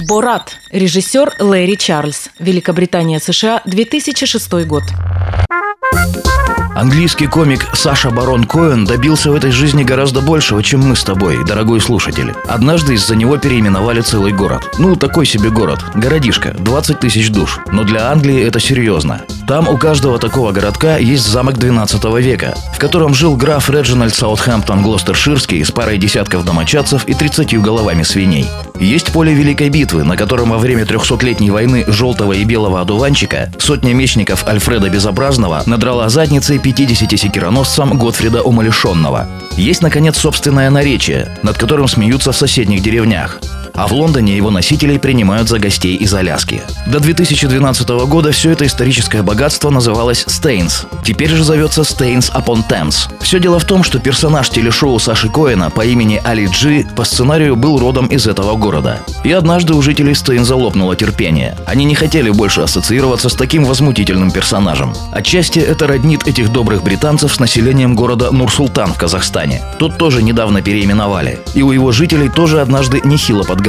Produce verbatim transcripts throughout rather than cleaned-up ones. «Борат», режиссер Лэри Чарльз, Великобритания, США, две тысячи шестой год. Английский комик Саша Барон Коэн добился в этой жизни гораздо большего, чем мы с тобой, дорогой слушатель. Однажды из-за него переименовали целый город. Ну, такой себе город. Городишко. двадцать тысяч душ. Но для Англии это серьезно. Там у каждого такого городка есть замок двенадцатого века, в котором жил граф Реджинальд Саутхэмптон Глостерширский с парой десятков домочадцев и тридцатью головами свиней. Есть поле Великой битвы, на котором во время трехсотлетней войны желтого и белого одуванчика сотня мечников Альфреда Безобразного надрала задницей пятидесяти секироносцам Готфрида Умалишенного. Есть, наконец, собственное наречие, над которым смеются в соседних деревнях. А в Лондоне его носителей принимают за гостей из Аляски. До две тысячи двенадцатого года все это историческое богатство называлось «Стейнс». Теперь же зовется «Стейнс Апон Тэнс». Все дело в том, что персонаж телешоу Саши Коэна по имени Али Джи по сценарию был родом из этого города. И однажды у жителей Стейнса лопнуло терпение. Они не хотели больше ассоциироваться с таким возмутительным персонажем. Отчасти это роднит этих добрых британцев с населением города Нур-Султан в Казахстане. Тот тоже недавно переименовали. И у его жителей тоже однажды нехило подгорело.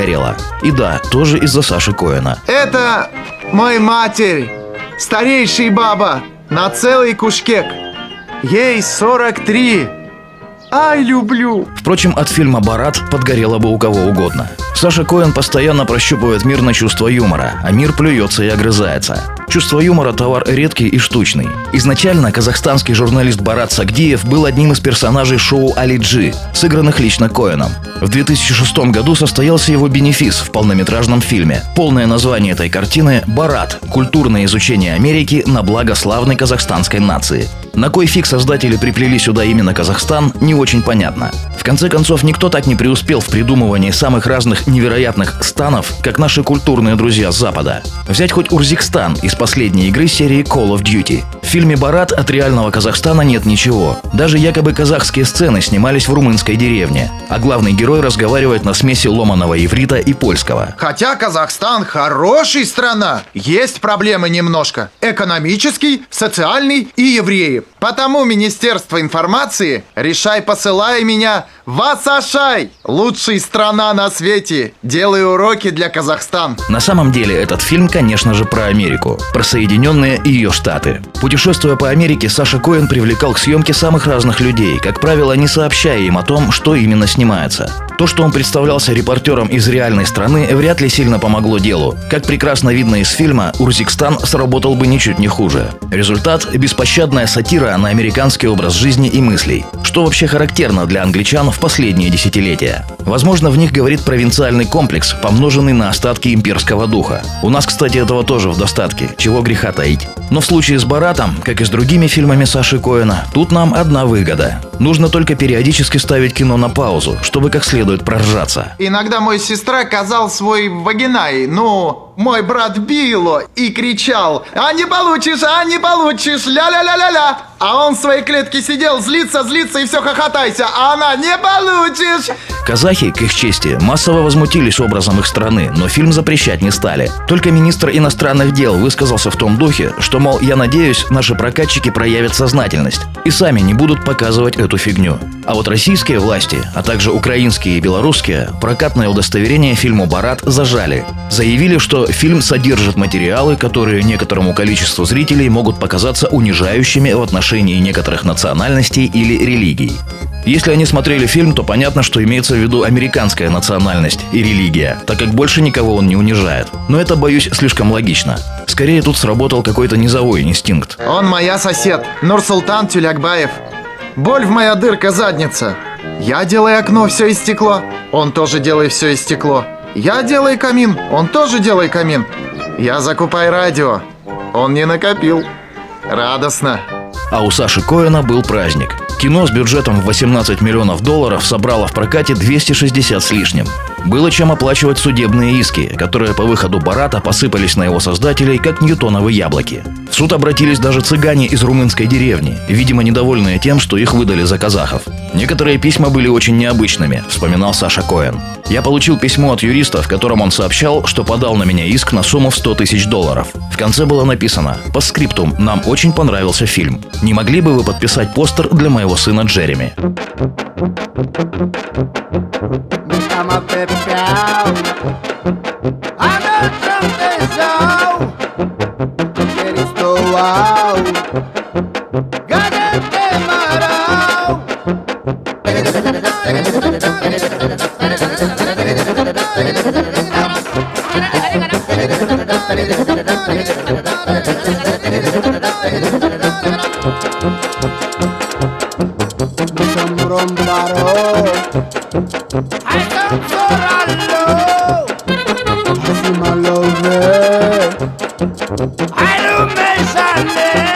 И да, тоже из-за Саши Коэна. Это моя матерь, старейшая баба, на целый кушкек. Ей сорок три. Ай, люблю. Впрочем, от фильма «Борат» подгорело бы у кого угодно. Саша Коэн постоянно прощупывает мир на чувство юмора, а мир плюется и огрызается. Чувство юмора – товар редкий и штучный. Изначально казахстанский журналист Борат Сагдиев был одним из персонажей шоу «Али Джи», сыгранных лично Коэном. В две тысячи шестом году состоялся его бенефис в полнометражном фильме. Полное название этой картины – «Борат. Культурное изучение Америки на благо славной казахстанской нации». На кой фиг создатели приплели сюда именно Казахстан, не очень понятно. В конце концов, никто так не преуспел в придумывании самых разных невероятных станов, как наши культурные друзья с Запада. Взять хоть Урзикстан из последней игры серии Call of Duty. В фильме «Борат» от реального Казахстана нет ничего. Даже якобы казахские сцены снимались в румынской деревне, а главный герой разговаривает на смеси ломаного иврита и польского. Хотя Казахстан хорошая страна, есть проблемы немножко. Экономический, социальный и евреи. Потому Министерство информации «Решай, посылай меня в Асашай! Лучшая страна на свете! Делаю уроки для Казахстана!» На самом деле этот фильм, конечно же, про Америку, про Соединенные и ее штаты. Путешествуя по Америке, Саша Коэн привлекал к съемке самых разных людей, как правило, не сообщая им о том, что именно снимается. То, что он представлялся репортером из реальной страны, вряд ли сильно помогло делу. Как прекрасно видно из фильма, Урзикстан сработал бы ничуть не хуже. Результат – беспощадная сатира на американский образ жизни и мыслей, что вообще характерно для англичан в последние десятилетия. Возможно, в них говорит провинциальный комплекс, помноженный на остатки имперского духа. У нас, кстати, этого тоже в достатке, чего греха таить. Но в случае с «Боратом», как и с другими фильмами Саши Коэна, тут нам одна выгода. Нужно только периодически ставить кино на паузу, чтобы как следует проржаться. Иногда моя сестра казал свой вагинай, ну, мой брат Било, и кричал: «А не получишь, а не получишь, ля-ля-ля-ля-ля!» А он в своей клетке сидел, злится, злится и все хохотайся, а она: «Не получишь!» Казахи, к их чести, массово возмутились образом их страны, но фильм запрещать не стали. Только министр иностранных дел высказался в том духе, что, мол, я надеюсь, наши прокатчики проявят сознательность и сами не будут показывать эту фигню. А вот российские власти, а также украинские и белорусские, прокатное удостоверение фильму «Борат» зажали. Заявили, что фильм содержит материалы, которые некоторому количеству зрителей могут показаться унижающими в отношении некоторых национальностей или религий. Если они смотрели фильм, то понятно, что имеется в виду американская национальность и религия, так как больше никого он не унижает. Но это, боюсь, слишком логично. Скорее, тут сработал какой-то низовой инстинкт. Он моя сосед, Нурсултан Тюлякбаев. Боль в моя дырка задница. Я делаю окно, все из стекла. Он тоже делает все из стекла. Я делаю камин, он тоже делает камин. Я закупаю радио. Он не накопил. Радостно. А у Саши Коэна был праздник. Кино с бюджетом в восемнадцать миллионов долларов собрало в прокате двести шестьдесят с лишним. Было чем оплачивать судебные иски, которые по выходу «Бората» посыпались на его создателей, как ньютоновые яблоки. В суд обратились даже цыгане из румынской деревни, видимо, недовольные тем, что их выдали за казахов. «Некоторые письма были очень необычными», — вспоминал Саша Коэн. «Я получил письмо от юриста, в котором он сообщал, что подал на меня иск на сумму в сто тысяч долларов. В конце было написано: постскриптум, нам очень понравился фильм. Не могли бы вы подписать постер для моего сына Джереми?» I'm a baby down. I know something so. Через то вау. Гадать не морал. I come for a love, I see my love, I don't miss a name.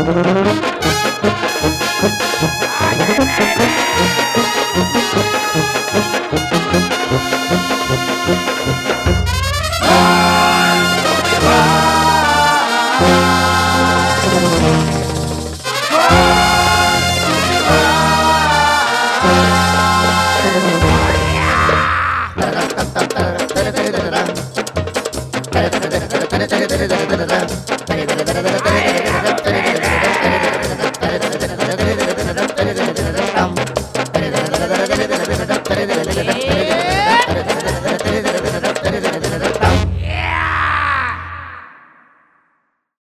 We'll be right back.